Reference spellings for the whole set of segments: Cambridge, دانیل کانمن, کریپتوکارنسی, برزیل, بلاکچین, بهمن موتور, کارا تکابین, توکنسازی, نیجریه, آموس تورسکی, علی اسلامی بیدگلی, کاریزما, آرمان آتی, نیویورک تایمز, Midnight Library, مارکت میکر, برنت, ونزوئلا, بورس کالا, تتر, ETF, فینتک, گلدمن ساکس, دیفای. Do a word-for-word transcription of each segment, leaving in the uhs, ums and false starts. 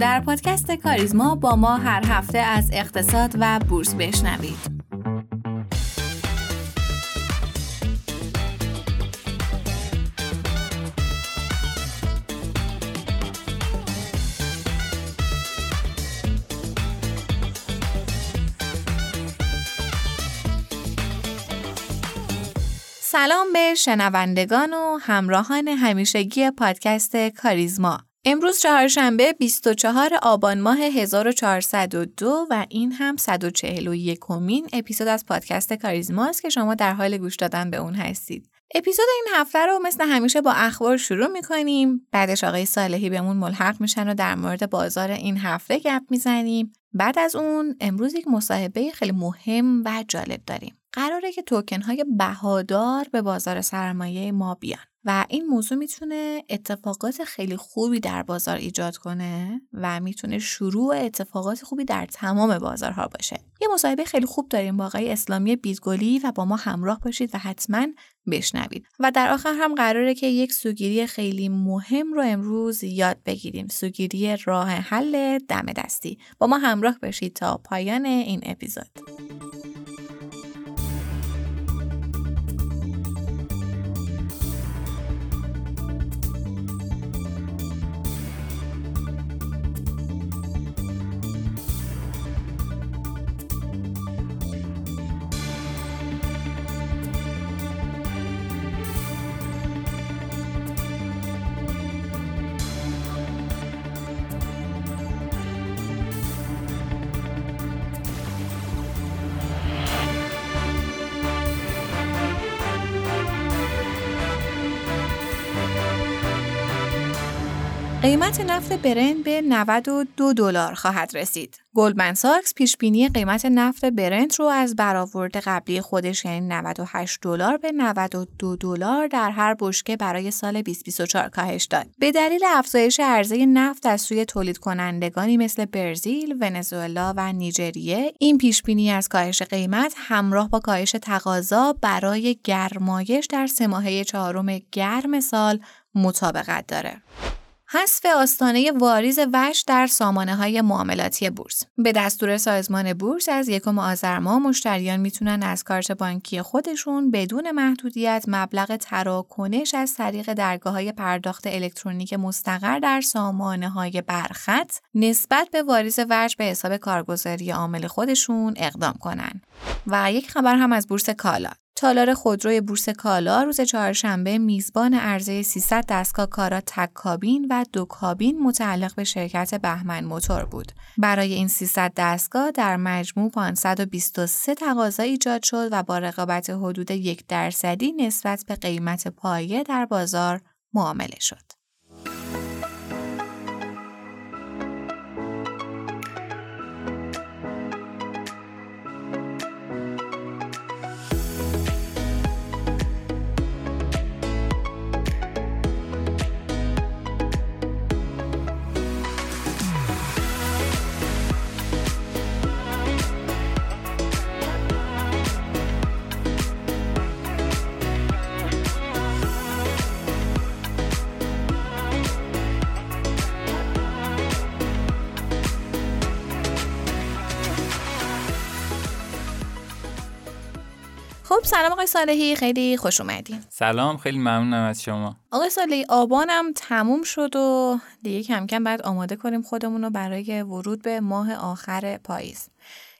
در پادکست کاریزما با ما هر هفته از اقتصاد و بورس بشنوید. سلام به شنوندگان و همراهان همیشگی پادکست کاریزما. امروز چهارشنبه بیست و چهارم آبان ماه هزار و چهارصد و دو و این هم صد و چهل و یکمین اپیزود از پادکست کاریزما است که شما در حال گوش دادن به اون هستید. اپیزود این هفته رو مثل همیشه با اخبار شروع می‌کنیم، بعدش آقای صالحی بهمون ملحق میشن و در مورد بازار این هفته گپ میزنیم. بعد از اون امروز یک مصاحبه خیلی مهم و جالب داریم. قراره که توکن‌های بهادار به بازار سرمایه ما بیان و این موضوع میتونه اتفاقات خیلی خوبی در بازار ایجاد کنه و میتونه شروع اتفاقات خوبی در تمام بازارها باشه. یه مصاحبه خیلی خوب داریم با آقای اسلامی بیدگلی و با ما همراه باشید و حتما بشنوید. و در آخر هم قراره که یک سوگیری خیلی مهم رو امروز یاد بگیریم، سوگیری راه حل دم دستی. با ما همراه باشید تا پایان این اپیزود. قیمت نفت برنت به نود و دو دلار خواهد رسید. گلدمن ساکس پیشبینی قیمت نفت برنت رو از برآورد قبلی خودش یعنی نود و هشت دلار به نود و دو دلار در هر بشکه برای سال بیست و بیست و چهار کاهش داد. به دلیل افزایش عرضه نفت از سوی تولید کنندگانی مثل برزیل، ونزوئلا و نیجریه، این پیشبینی از کاهش قیمت همراه با کاهش تقاضا برای گرمایش در سه ماهه چهارم گرم سال مطابقت داره. حذف آستانه واریز وجه در سامانه‌های معاملاتی بورس. به دستور سازمان بورس از یکم آذر ماه مشتریان میتونن از کارت بانکی خودشون بدون محدودیت مبلغ تراکنش از طریق درگاه‌های پرداخت الکترونیک مستقر در سامانه‌های برخط نسبت به واریز وجه به حساب کارگزاری عامل خودشون اقدام کنن. و یک خبر هم از بورس کالا. تالار خودروی بورس کالا روز چهارشنبه میزبان عرضه سیصد دستگاه کارا تکابین و دو کابین متعلق به شرکت بهمن موتور بود. برای این سیصد دستگاه در مجموع پانصد و بیست و سه تقاضا ایجاد شد و با رقابت حدود یک درصدی نسبت به قیمت پایه در بازار معامله شد. خب سلام آقای صالحی، خیلی خوش اومدین. سلام، خیلی ممنونم از شما. آقای صالحی، آبانم تموم شد و دیگه کم کم باید آماده کنیم خودمون رو برای ورود به ماه آخر پاییز.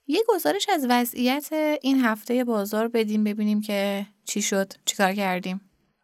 یه گزارش از وضعیت این هفته بازار بدیم ببینیم که چی شد، چیکار کردیم.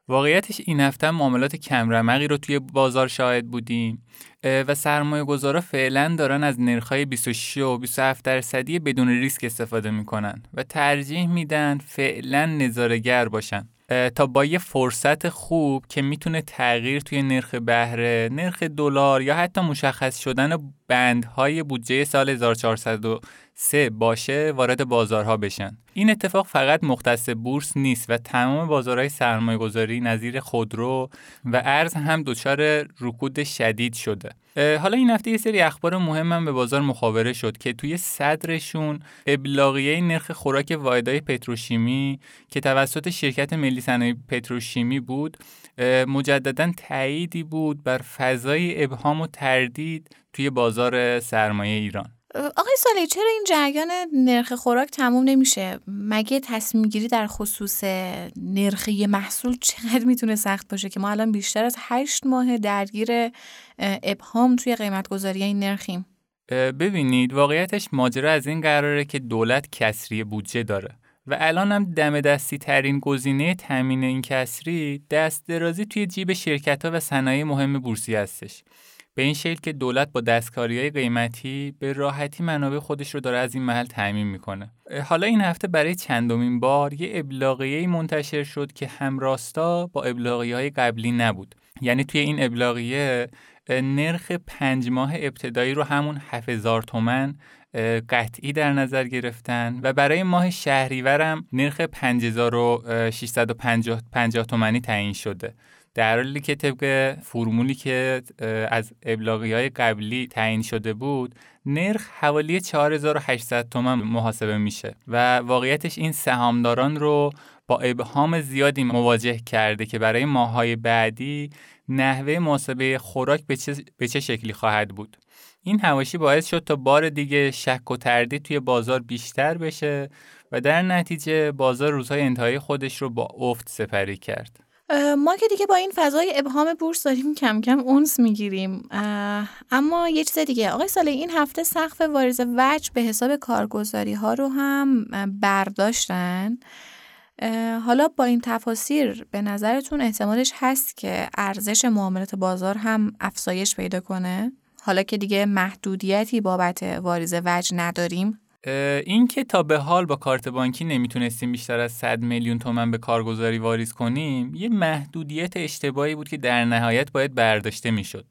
واقعیتش این هفته معاملات کم رمقی رو توی بازار شاهد بودیم و سرمایه گذارا فعلا دارن از نرخ‌های بیست و شش و بیست و هفت درصدی بدون ریسک استفاده میکنن و ترجیح میدن فعلا نظاره‌گر باشن تا با یه فرصت خوب که میتونه تغییر توی نرخ بهره، نرخ دلار یا حتی مشخص شدن بندهای بودجه سال هزار و چهارصد و سه باشه وارد بازارها بشن. این اتفاق فقط مختص بورس نیست و تمام بازارهای سرمایه‌گذاری نظیر خودرو و ارز هم دچار رکود شدید شده. حالا این هفته یه سری اخبار مهم هم به بازار مخابره شد که توی صدرشون ابلاغیه نرخ خوراک واحدهای پتروشیمی که توسط شرکت ملی صنایع پتروشیمی بود، مجدداً تأییدی بود بر فضای ابهام و تردید توی بازار سرمایه ایران. آقای سالی، چرا این جریان نرخ خوراک تموم نمیشه؟ مگه تصمیم گیری در خصوص نرخ یه محصول چقدر میتونه سخت باشه که ما الان بیشتر از هشت ماه درگیر ابهام توی قیمت گذاری این نرخیم؟ ببینید، واقعیتش ماجرا از این قراره که دولت کسری بودجه داره و الان هم دم دستی ترین گزینه تامین این کسری دست درازی توی جیب شرکت‌ها و صنایع مهم بورسی هستش. به این شکل که دولت با دستکاری‌های قیمتی به راحتی منابع خودش رو داره از این محل تامین میکنه. حالا این هفته برای چندمین بار یه ابلاغیه‌ای منتشر شد که همراستا با ابلاغیه‌های قبلی نبود. یعنی توی این ابلاغیه نرخ پنج ماه ابتدایی رو همون هفت هزار تومان قطعی در نظر گرفتن و برای ماه شهریورم نرخ پنج هزار و ششصد و پنجاه تومانی تعیین شده. در حالی که طبق فرمولی که از ابلاغیه‌های قبلی تعیین شده بود، نرخ حوالی چهار هزار و هشتصد تومان محاسبه میشه و واقعیتش این سهامداران رو با ابهام زیادی مواجه کرده که برای ماه‌های بعدی نحوه محاسبه خوراک به چه, به چه شکلی خواهد بود. این حواشی باعث شد تا بار دیگه شک و تردید توی بازار بیشتر بشه و در نتیجه بازار روزهای انتهایی خودش رو با افت سپری کرد. ما که دیگه با این فضای ابهام بورس داریم کم کم اونس میگیریم. اما یه چیز دیگه آقای ساله، این هفته سقف واریز وجه به حساب کارگزاری ها رو هم برداشتن. حالا با این تفاصیر به نظرتون احتمالش هست که ارزش معاملات بازار هم افزایش پیدا کنه؟ حالا که دیگه محدودیتی بابت واریز وجه نداریم. این که تا به حال با کارت بانکی نمیتونستیم بیشتر از صد میلیون تومان به کارگزاری واریز کنیم، یه محدودیت اشتباهی بود که در نهایت باید برداشته میشد.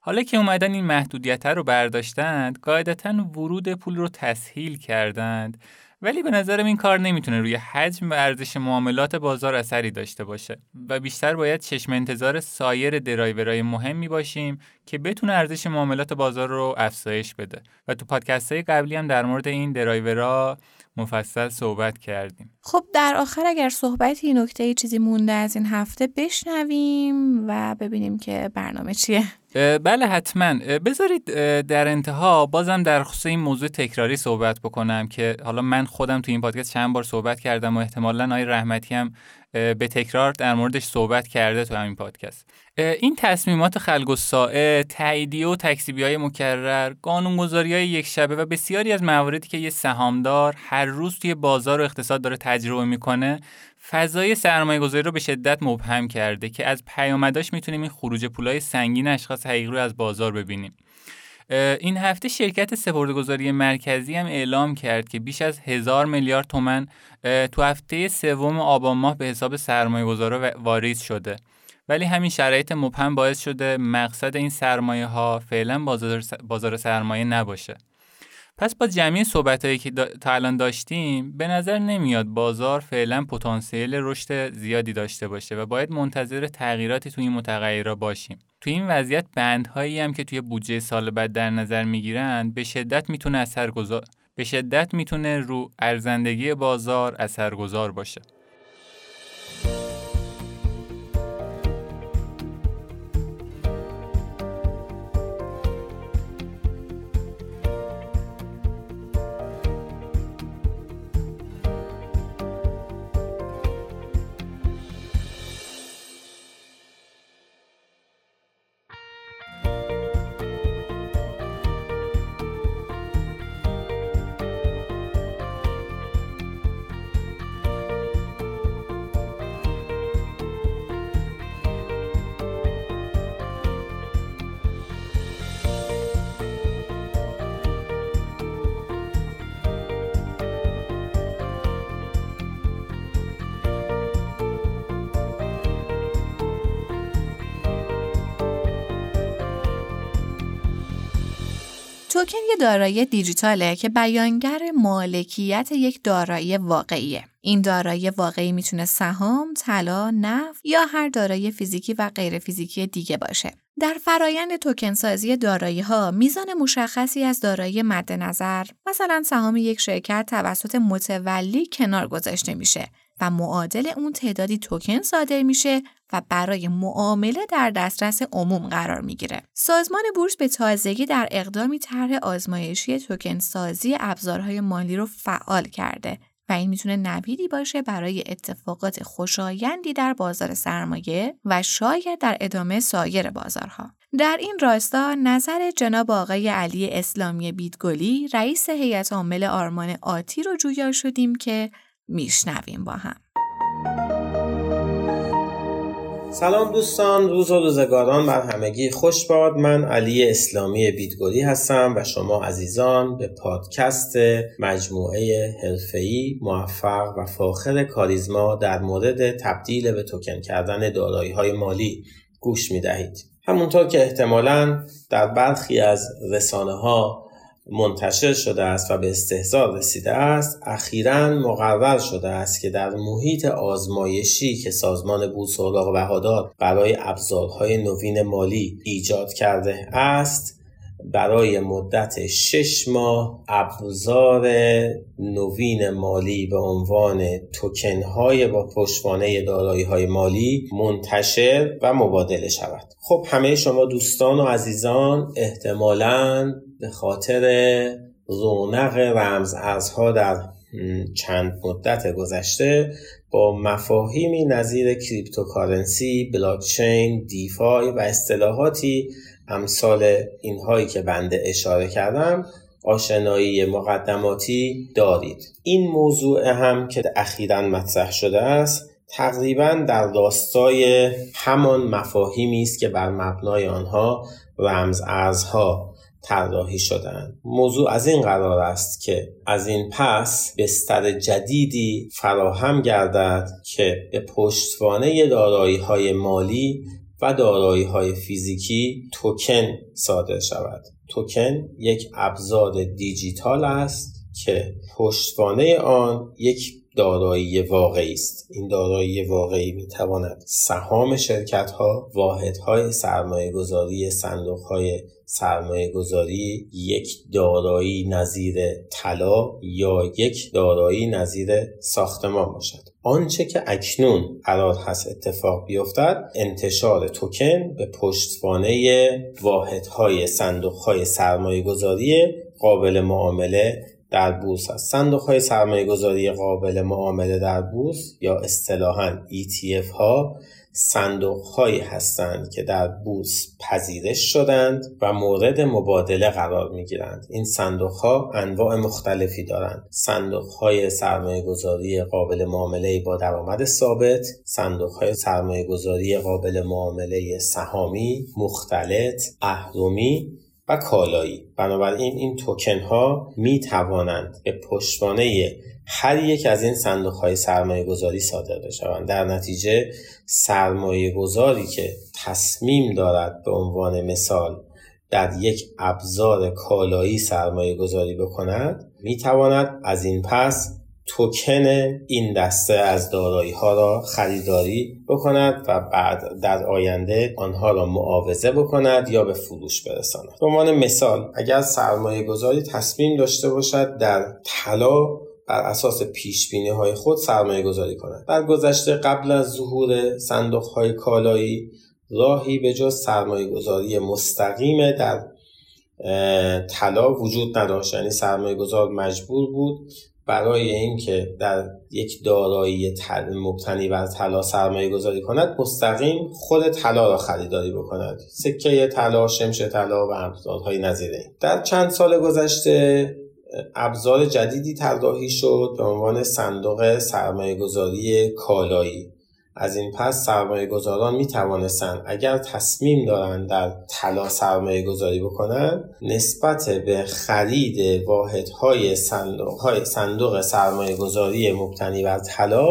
حالا که اومدن این محدودیت رو برداشتند، قاعدتاً ورود پول رو تسهیل کردند، ولی به نظرم این کار نمیتونه روی حجم و ارزش معاملات بازار اثری داشته باشه و بیشتر باید چشم انتظار سایر درایورهای مهمی باشیم که بتونه ارزش معاملات بازار رو افزایش بده و تو پادکست‌های قبلی هم در مورد این درایورها مفصل صحبت کردیم. خب در آخر اگر صحبتی نکته‌ای چیزی مونده از این هفته بشنویم و ببینیم که برنامه چیه. بله حتما. بذارید در انتها بازم در خصوص این موضوع تکراری صحبت بکنم که حالا من خودم تو این پادکست چند بار صحبت کردم و احتمالاً آقای رحمتی هم به تکرار در موردش صحبت کرده تو همین پادکست. این تصمیمات خلق الساعه، تاییدیه و تکذیبی‌های مکرر، قانون‌گذاری‌های یک شبه و بسیاری از مواردی که یه سهامدار هر روز توی بازار و اقتصاد داره تجربه می‌کنه، فضای سرمایه‌گذاری رو به شدت مبهم کرده که از پیامداش می‌تونیم این خروج پولای سنگین اشخاص حقیقی رو از بازار ببینیم. این هفته شرکت سپرده‌گذاری مرکزی هم اعلام کرد که بیش از هزار میلیارد تومان تو هفته سوم آبان ماه به حساب سرمایه‌گذارا واریز شده. ولی همین شرایط مبهم باعث شده مقصد این سرمایه ها فعلا بازار, بازار سرمایه نباشه. پس با جمعی صحبت هایی که تا الان داشتیم به نظر نمیاد بازار فعلا پتانسیل رشد زیادی داشته باشه و باید منتظر تغییراتی توی این متغیرها باشیم. توی این وضعیت بندهایی هم که توی بودجه سال بعد در نظر میگیرن به شدت میتونه اثرگذار به شدت میتونه رو ارزندگی بازار اثرگذار باشه. توکن یه دارایی دیجیتاله که بیانگر مالکیت یک دارایی واقعیه. این دارایی واقعی میتونه سهام، طلا، نفت یا هر دارایی فیزیکی و غیر فیزیکی دیگه باشه. در فرایند توکن سازی دارایی‌ها میزان مشخصی از دارایی مد نظر، مثلا سهام یک شرکت توسط متولی کنار گذاشته میشه و معادل اون تعدادی توکن صادر میشه و برای معامله در دسترس عموم قرار میگیره. سازمان بورس به تازگی در اقدامی طرح آزمایشی توکن سازی ابزارهای مالی رو فعال کرده و این میتونه نویدی باشه برای اتفاقات خوشایندی در بازار سرمایه و شاید در ادامه سایر بازارها. در این راستا نظر جناب آقای علی اسلامی بیدگلی رئیس هیئت عامل آرمان آتی رو جویا شدیم که میشنویم با هم. سلام دوستان، روز و روزگاران بر همگی خوش باد. من علی اسلامی بیدگلی هستم و شما عزیزان به پادکست مجموعه حرفه‌ای موفق و فاخر کاریزما در مورد تبدیل به توکن کردن دارایی‌های مالی گوش می‌دهید. همونطور که احتمالاً در برخی از رسانه‌ها منتشر شده است و به استحضار رسیده است، اخیراً مقرر شده است که در محیط آزمایشی که سازمان بورس و بهادار برای ابزارهای نوین مالی ایجاد کرده است، برای مدت شش ماه ابزار نوین مالی به عنوان توکن‌های با پشتوانه دارایی‌های مالی منتشر و مبادله شود. خب همه شما دوستان و عزیزان احتمالاً به خاطر رونق رمز ارزها در چند مدت گذشته با مفاهیمی نظیر کریپتوکارنسی، بلاکچین، دیفای و اصطلاحاتی امثال اینهایی که بنده اشاره کردم آشنایی مقدماتی دارید. این موضوع هم که اخیراً مطرح شده است تقریباً در راستای همان مفاهیمی است که بر مبنای آنها رمز ارزها طراحی شدن. موضوع از این قرار است که از این پس بستر جدیدی فراهم گردد که به پشتوانه دارایی‌های مالی و دارایی‌های فیزیکی توکن صادر شود. توکن یک ابزار دیجیتال است که پشتوانه آن یک دارایی واقعی است. این دارایی واقعی می تواند سهام شرکت ها، واحد های سرمایه گذاری، صندوق های سرمایه گذاری، یک دارایی نظیر طلا یا یک دارایی نظیر ساختمان باشد. آنچه که اکنون قرار هست اتفاق بیفتد انتشار توکن به پشتوانه واحد های صندوق های سرمایه گذاری قابل معامله در بورس است. صندوق‌های سرمایه‌گذاری قابل معامله در بورس یا اصطلاحاً ای تی اف ها صندوق‌هایی هستند که در بورس پذیرش شدند و مورد مبادله قرار می‌گیرند. این صندوق‌ها انواع مختلفی دارند. صندوق‌های سرمایه‌گذاری قابل معامله با درآمد ثابت، صندوق‌های سرمایه‌گذاری قابل معامله سهامی، مختلط، اهرمی و کالایی. بنابراین این توکن ها می توانند به پشتوانه هر یک از این صندوق های سرمایه گذاری صادر بشوند. در نتیجه سرمایه گذاری که تصمیم دارد به عنوان مثال در یک ابزار کالایی سرمایه گذاری بکند می تواند از این پس توکن این دسته از دارایی ها را خریداری بکند و بعد در آینده آنها را معاوضه بکند یا به فروش برساند. به عنوان مثال اگر سرمایه گذاری تصمیم داشته باشد در طلا بر اساس پیش بینی های خود سرمایه گذاری کند، در گذشته قبل از ظهور صندوق های کالایی راهی به جز سرمایه گذاری مستقیم در طلا وجود نداشت. یعنی سرمایه گذار مجبور بود برای اینکه در یک دارایی مبتنی بر طلا سرمایه گذاری کند مستقیم خود طلا را خریداری بکند، سکه طلا، شمش طلا و ابزارهای نظیر این. در چند سال گذشته ابزار جدیدی طراحی شد به عنوان صندوق سرمایه گذاری کالایی. از این پس سرمایه گذاران می توانستند اگر تصمیم دارند در طلا سرمایه گذاری بکنند نسبت به خرید واحدهای صندوق صندوق سرمایه گذاری مبتنی بر طلا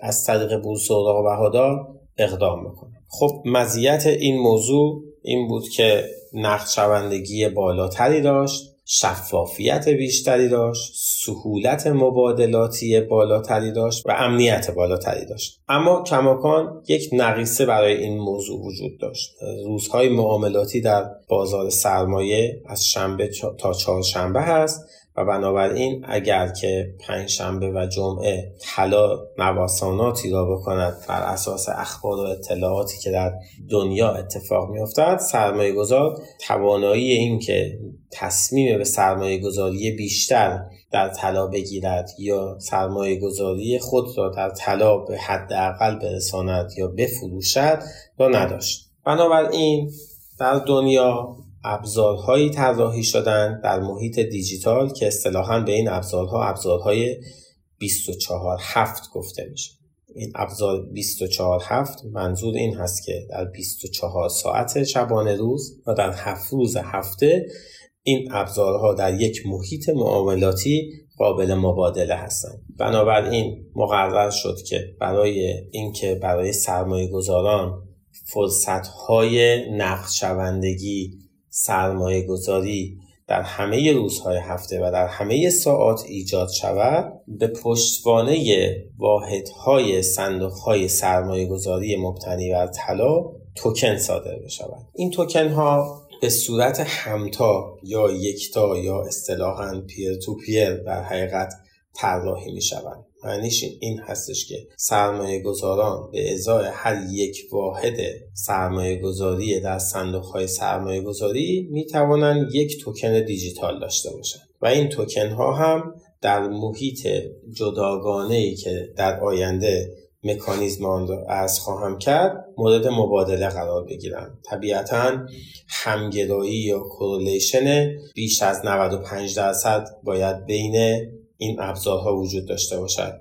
از طریق بورس اوراق بهادار اقدام بکنند. خب مزیت این موضوع این بود که نقدشوندگی بالاتری داشت، شفافیت بیشتری داشت، سهولت مبادلاتی بالاتری داشت و امنیت بالاتری داشت. اما کماکان یک نقیصه برای این موضوع وجود داشت. روزهای معاملاتی در بازار سرمایه از شنبه تا چهارشنبه هست و بنابراین اگر که پنجشنبه و جمعه طلا نوساناتی را بکند بر اساس اخبار و اطلاعاتی که در دنیا اتفاق می‌افتد، سرمایه‌گذار توانایی این که تصمیم به سرمایه‌گذاری بیشتر در طلا بگیرد یا سرمایه‌گذاری خود را در طلا به حداقل برساند یا بفروشد را نداشت. بنابراین در دنیا ابزارهایی طراحی شدند در محیط دیجیتال که اصطلاحاً به این ابزارها ابزارهای بیست و چهار هفت گفته میشه. این ابزار بیست و چهار هفت منظور این هست که در بیست و چهار ساعت شبانه روز و در هفت روز هفته این ابزارها در یک محیط معاملاتی قابل مبادله هستند. بنابراین مقرر شد که برای اینکه برای سرمایه‌گذاران فرصت‌های نقد شوندگی سرمایه گذاری در همه روزهای هفته و در همه ساعات ایجاد شود، به پشتوانه واحدهای صندوقهای سرمایه گذاری مبتنی بر طلا توکن صادر بشود. این توکن ها به صورت همتا یا یکتا یا اصطلاحاً پیر تو پیر در حقیقت طراحی می شود. معنیش این هستش که سرمایه گذاران به ازای هر یک واحد سرمایه گذاری در صندوقهای سرمایه گذاری می توانند یک توکن دیجیتال داشته باشند و این توکن ها هم در محیط جداگانه‌ای که در آینده مکانیزم آن را از خواهم کرد مورد مبادله قرار بگیرند. طبیعتاً همگرایی یا کورولیشن بیش از نود و پنج درصد باید بین این ابزارها وجود داشته باشد.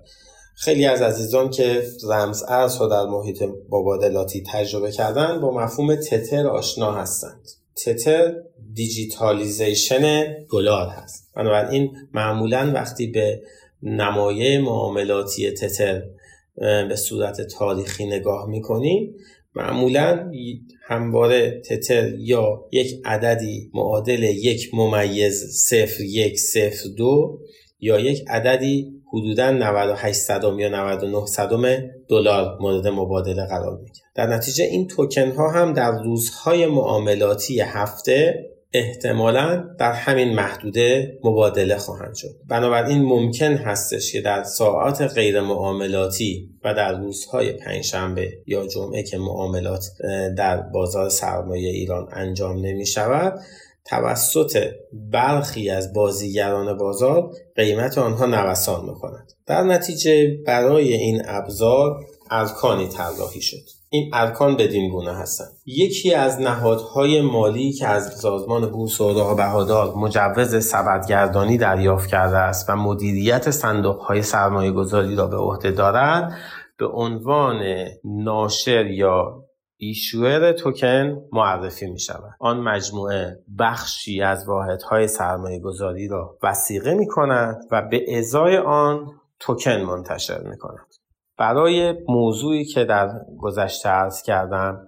خیلی از عزیزان که رمز ارزها در محیط مبادلاتی تجربه کردن با مفهوم تتر آشنا هستند. تتر دیجیتالیزیشن دلار هست. بنابراین معمولاً وقتی به نمایه معاملاتی تتر به صورت تاریخی نگاه می‌کنیم، معمولاً همواره تتر یا یک عددی معادل یک ممیز صفر یک صفر دو یا یک عددی حدوداً نود و هشت صدم یا نود و نه صدم دلار مورد مبادله قرار می‌گیرد. در نتیجه این توکن ها هم در روزهای معاملاتی هفته احتمالاً در همین محدوده مبادله خواهند شد. بنابراین ممکن هستش که در ساعات غیر معاملاتی و در روزهای پنجشنبه یا جمعه که معاملات در بازار سرمایه ایران انجام نمی‌شود، توسط برخی از بازیگران بازار قیمت آنها نوسان می‌کند. در نتیجه برای این ابزار ارکانی طراحی شد. این ارکان بدین گونه هستند: یکی از نهادهای مالی که از سازمان بورس و بهادار مجوز سبدگردانی دریافت کرده است و مدیریت صندوق‌های سرمایه‌گذاری را به عهده دارد، به عنوان ناشر یا ایشور توکن معرفی می شود. آن مجموعه بخشی از واحدهای سرمایه گذاری را وثیقه می کند و به ازای آن توکن منتشر می کند. برای موضوعی که در گذشته عرض کردم،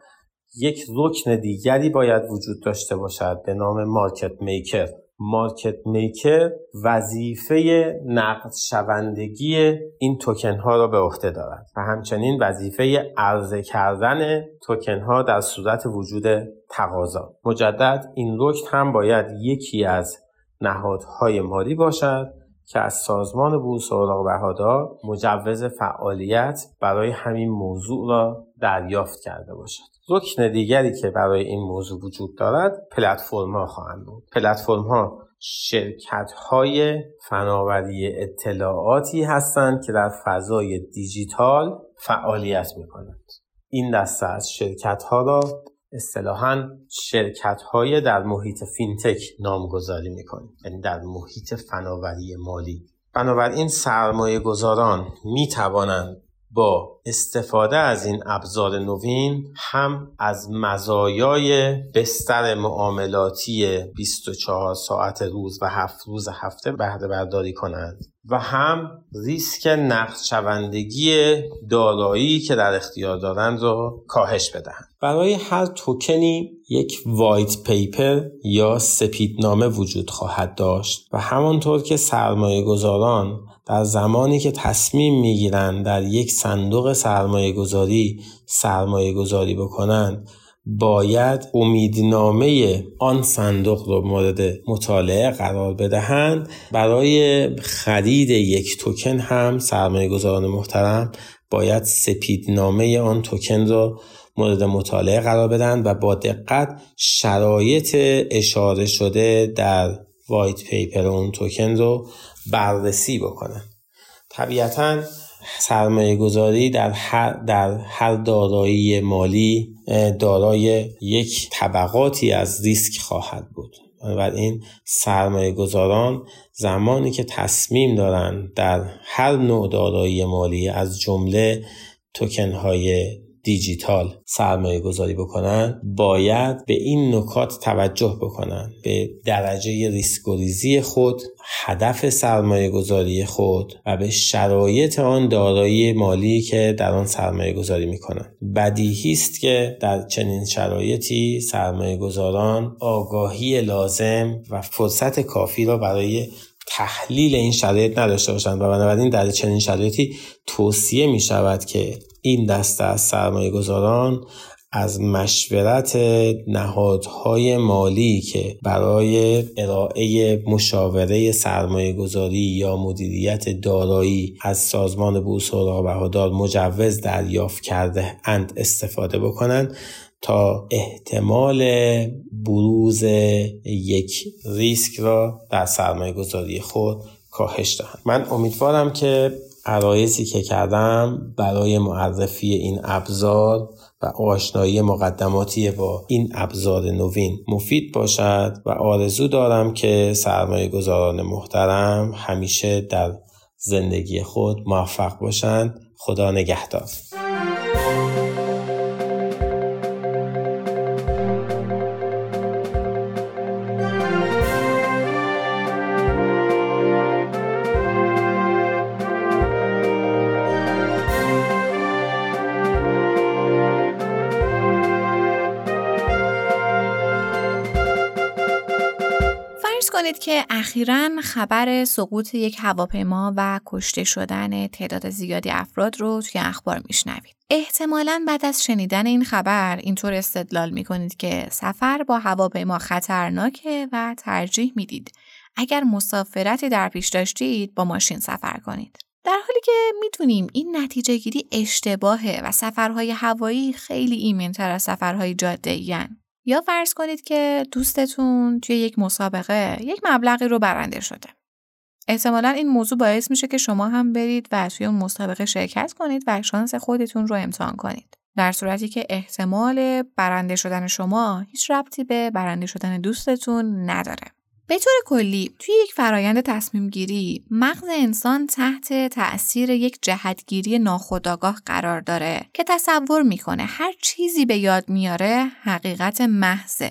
یک رکن دیگری باید وجود داشته باشد به نام مارکت میکر. مارکت میکر وظیفه نقد شوندگی این توکن ها را به عهده دارد و همچنین وظیفه عرضه کردن توکن ها در صورت وجود تقاضا. مجدد این رکن هم باید یکی از نهادهای مالی باشد که از سازمان بورس و اوراق بهادار مجوز فعالیت برای همین موضوع را دریافت کرده باشد. رکن دیگری که برای این موضوع وجود دارد پلتفرم ها خواهند بود. پلتفرم ها شرکت های فناوری اطلاعاتی هستند که در فضای دیجیتال فعالیت می کنند. این دسته از شرکت ها را اصطلاحاً شرکت های در محیط فینتک نامگذاری می کنیم، یعنی در محیط فناوری مالی. بنابراین سرمایه گذاران می توانند با استفاده از این ابزار نوین هم از مزایای بستر معاملاتی بیست و چهار ساعت روز و هفت روز هفته بهره برداری کنند و هم ریسک نقد شوندگی دارایی که در اختیار دارند را کاهش بدهند. برای هر توکنی یک وایت پیپر یا سپیدنامه وجود خواهد داشت و همانطور که سرمایه‌گذاران در زمانی که تصمیم می‌گیرند در یک صندوق سرمایه‌گذاری سرمایه‌گذاری بکنند باید امیدنامه آن صندوق را مورد مطالعه قرار بدهند، برای خرید یک توکن هم سرمایه‌گذاران محترم باید سپیدنامه آن توکن را مورد مطالعه قرار بدن و با دقت شرایط اشاره شده در وایت پیپر اون توکن رو بررسی بکنن. طبیعتاً سرمایه گذاری در هر, در هر دارایی مالی دارای یک طبقاتی از ریسک خواهد بود. بنابراین سرمایه گذاران زمانی که تصمیم دارن در هر نوع دارایی مالی از جمله توکن‌های دیجیتال سرمایه گذاری بکنن باید به این نکات توجه بکنن، به درجه ریسک‌گریزی خود، هدف سرمایه گذاری خود و به شرایط آن دارایی مالی که در آن سرمایه گذاری میکنن. بدیهی است که در چنین شرایطی سرمایه گذاران آگاهی لازم و فرصت کافی را برای تحلیل این شرایط نداشته باشند و بنابراین در چنین شرایطی توصیه می شود که این دسته از سرمایه گذاران از مشورت نهادهای مالی که برای ارائه مشاوره سرمایه گذاری یا مدیریت دارایی از سازمان بورس و بهادار مجوز دریافت کرده اند استفاده بکنند تا احتمال بروز یک ریسک را در سرمایه گذاری خود کاهش دهند. من امیدوارم که عرایزی که کردم برای معرفی این ابزار و آشنایی مقدماتی با این ابزار نوین مفید باشد و آرزو دارم که سرمایه گذاران محترم همیشه در زندگی خود موفق باشند. خدا نگهدار. که اخیراً خبر سقوط یک هواپیما و کشته شدن تعداد زیادی افراد رو توی اخبار میشنوید. احتمالاً بعد از شنیدن این خبر اینطور استدلال میکنید که سفر با هواپیما خطرناکه و ترجیح میدید اگر مسافرتی در پیش داشتید با ماشین سفر کنید. در حالی که میتونیم این نتیجه گیری اشتباهه و سفرهای هوایی خیلی ایمن‌تر از سفرهای جاده‌ای هن. یا فرض کنید که دوستتون توی یک مسابقه یک مبلغی رو برنده شده. احتمالاً این موضوع باعث میشه که شما هم برید و توی اون مسابقه شرکت کنید و شانس خودتون رو امتحان کنید. در صورتی که احتمال برنده شدن شما هیچ ربطی به برنده شدن دوستتون نداره. به طور کلی توی یک فرایند تصمیم گیری مغز انسان تحت تأثیر یک جهتگیری ناخودآگاه قرار داره که تصور میکنه هر چیزی به یاد میاره حقیقت محضه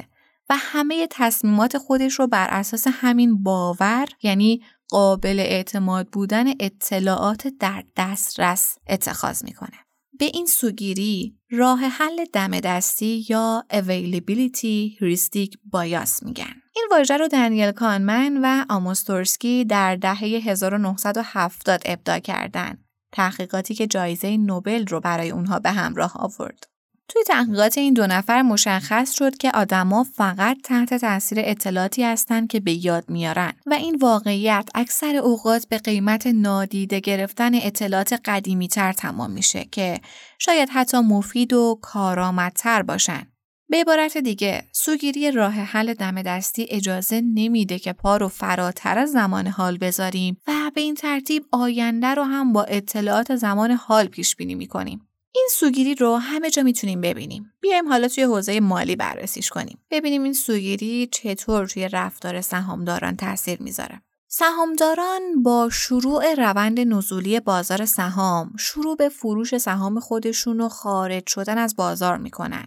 و همه تصمیمات خودش رو بر اساس همین باور، یعنی قابل اعتماد بودن اطلاعات در دسترس، اتخاذ میکنه. به این سوگیری راه حل دم دستی یا availability heuristic bias میگن. این واژه رو دانیل کانمن و آموس تورسکی در دهه هزار و نهصد و هفتاد ابداع کردن. تحقیقاتی که جایزه نوبل رو برای اونها به همراه آورد. توی تحقیقات این دو نفر مشخص شد که آدما فقط تحت تاثیر اطلاعاتی هستن که به یاد میارن و این واقعیت اکثر اوقات به قیمت نادیده گرفتن اطلاعات قدیمی تر تمام میشه که شاید حتی مفید و کارآمدتر باشن. به عبارت دیگه، سوگیری راه حل دم دستی اجازه نمیده که پا رو فراتر از زمان حال بذاریم و به این ترتیب آینده رو هم با اطلاعات زمان حال پیش بینی میکنیم. این سوگیری رو همه جا میتونیم ببینیم. بیایم حالا توی حوزه مالی بررسیش کنیم. ببینیم این سوگیری چطور توی رفتار سهامداران تاثیر میذاره. سهامداران با شروع روند نزولی بازار سهام، شروع به فروش سهام خودشون و خارج شدن از بازار میکنن.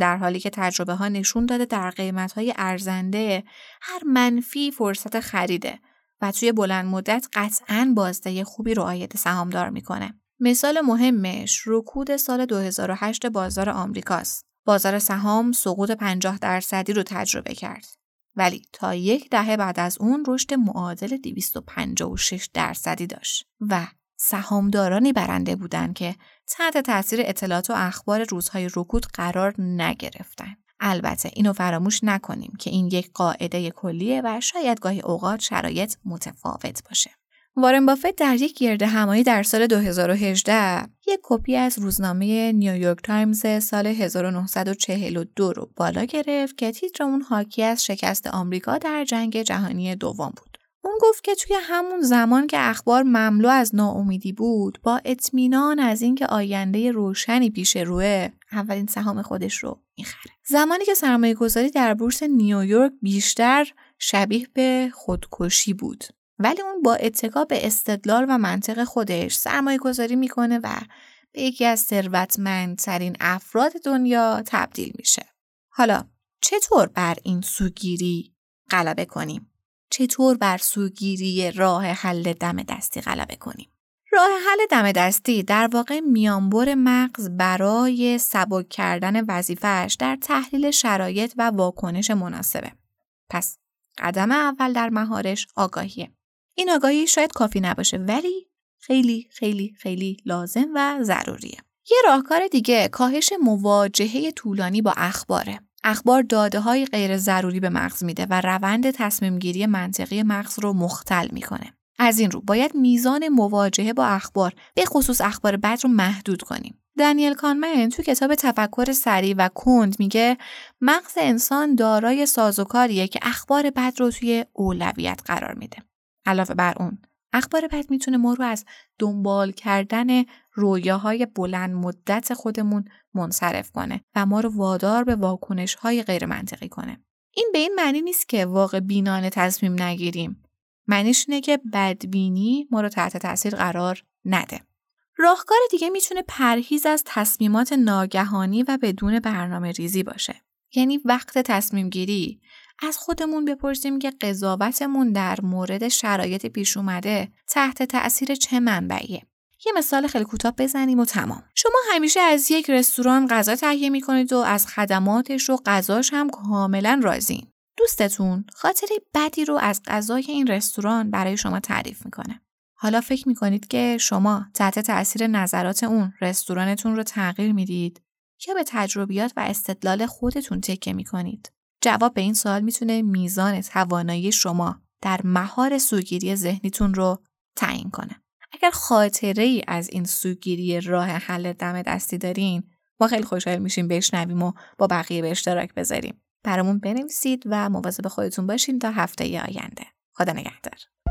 در حالی که تجربه ها نشون داده در قیمت های ارزنده هر منفی فرصت خریده و توی بلند مدت قطعاً بازده خوبی رو عاید سهامدار میکنه. مثال مهمش رکود سال دو هزار و هشت بازار آمریکاست بازار سهام سقوط پنجاه درصدی رو تجربه کرد. ولی تا یک دهه بعد از اون رشد معادل دویست و پنجاه و شش درصدی داشت و سهامدارانی برنده بودند که تحت تاثیر اطلاعات و اخبار روزهای رکود قرار نگرفتند. البته اینو فراموش نکنیم که این یک قاعده کلیه و شاید گاهی اوقات شرایط متفاوت باشه. وارن بافت در یک گرد همایی در سال دو هزار و هجده یک کپی از روزنامه نیویورک تایمز سال هزار و نهصد و چهل و دو رو بالا گرفت که تیتر اون حاکی از شکست آمریکا در جنگ جهانی دوم بود. اون گفت که توی همون زمان که اخبار مملو از ناامیدی بود، با اطمینان از اینکه آینده روشنی پیش روه، اولین سهام خودش رو می‌خره. زمانی که سرمایه‌گذاری در بورس نیویورک بیشتر شبیه به خودکشی بود، ولی اون با اتکا به استدلال و منطق خودش سرمایه‌گذاری می‌کنه و به یکی از ثروتمندترین افراد دنیا تبدیل میشه. حالا چطور بر این سوگیری غلبه کنیم؟ چطور بر سوگیری راه حل دم دستی غلبه کنیم؟ راه حل دم دستی در واقع میانبر مغز برای سبک کردن وظیفه‌اش در تحلیل شرایط و واکنش مناسبه. پس قدم اول در مهارش آگاهیه. این آگاهی شاید کافی نباشه ولی خیلی خیلی خیلی لازم و ضروریه. یه راهکار دیگه کاهش مواجهه طولانی با اخباره. اخبار داده‌های غیر ضروری به مغز میده و روند تصمیم‌گیری منطقی مغز رو مختل میکنه. از این رو باید میزان مواجهه با اخبار، به خصوص اخبار بد رو محدود کنیم. دانیل کانمن تو کتاب تفکر سریع و کند میگه مغز انسان دارای سازوکاریه که اخبار بد رو توی اولویت قرار میده. علاوه بر اون، اخبار بد میتونه ما رو از دنبال کردن رویاهای بلند مدت خودمون منصرف کنه و ما رو وادار به واکنش‌های غیر منطقی کنه. این به این معنی نیست که واقع بینانه تصمیم نگیریم. معنیش اینه که بدبینی ما رو تحت تاثیر قرار نده. راهکار دیگه میتونه پرهیز از تصمیمات ناگهانی و بدون برنامه ریزی باشه. یعنی وقت تصمیم گیری از خودمون بپرسیم که قضاوتمون در مورد شرایط پیش اومده تحت تأثیر چه منبعیه. یه مثال خیلی کوتاه بزنیم و تمام. شما همیشه از یک رستوران غذا تهیه میکنید و از خدماتش و غذاش هم کاملا راضیین. دوستتون خاطره بدی رو از غذای این رستوران برای شما تعریف میکنه. حالا فکر میکنید که شما تحت تأثیر نظرات اون رستورانتون رو تغییر میدید یا به تجربیات و استدلال خودتون تکیه میکنید؟ جواب به این سوال میتونه میزان توانایی شما در مهار سوگیری ذهنیتون رو تعیین کنه. اگر خاطره ای از این سوگیری راه حل دم دستی دارین، ما خیلی خوشحال میشیم بشنویم و با بقیه به اشتراک بذاریم. برامون بنویسید و مواظب خودتون باشین تا هفته آینده. خدا نگهدار.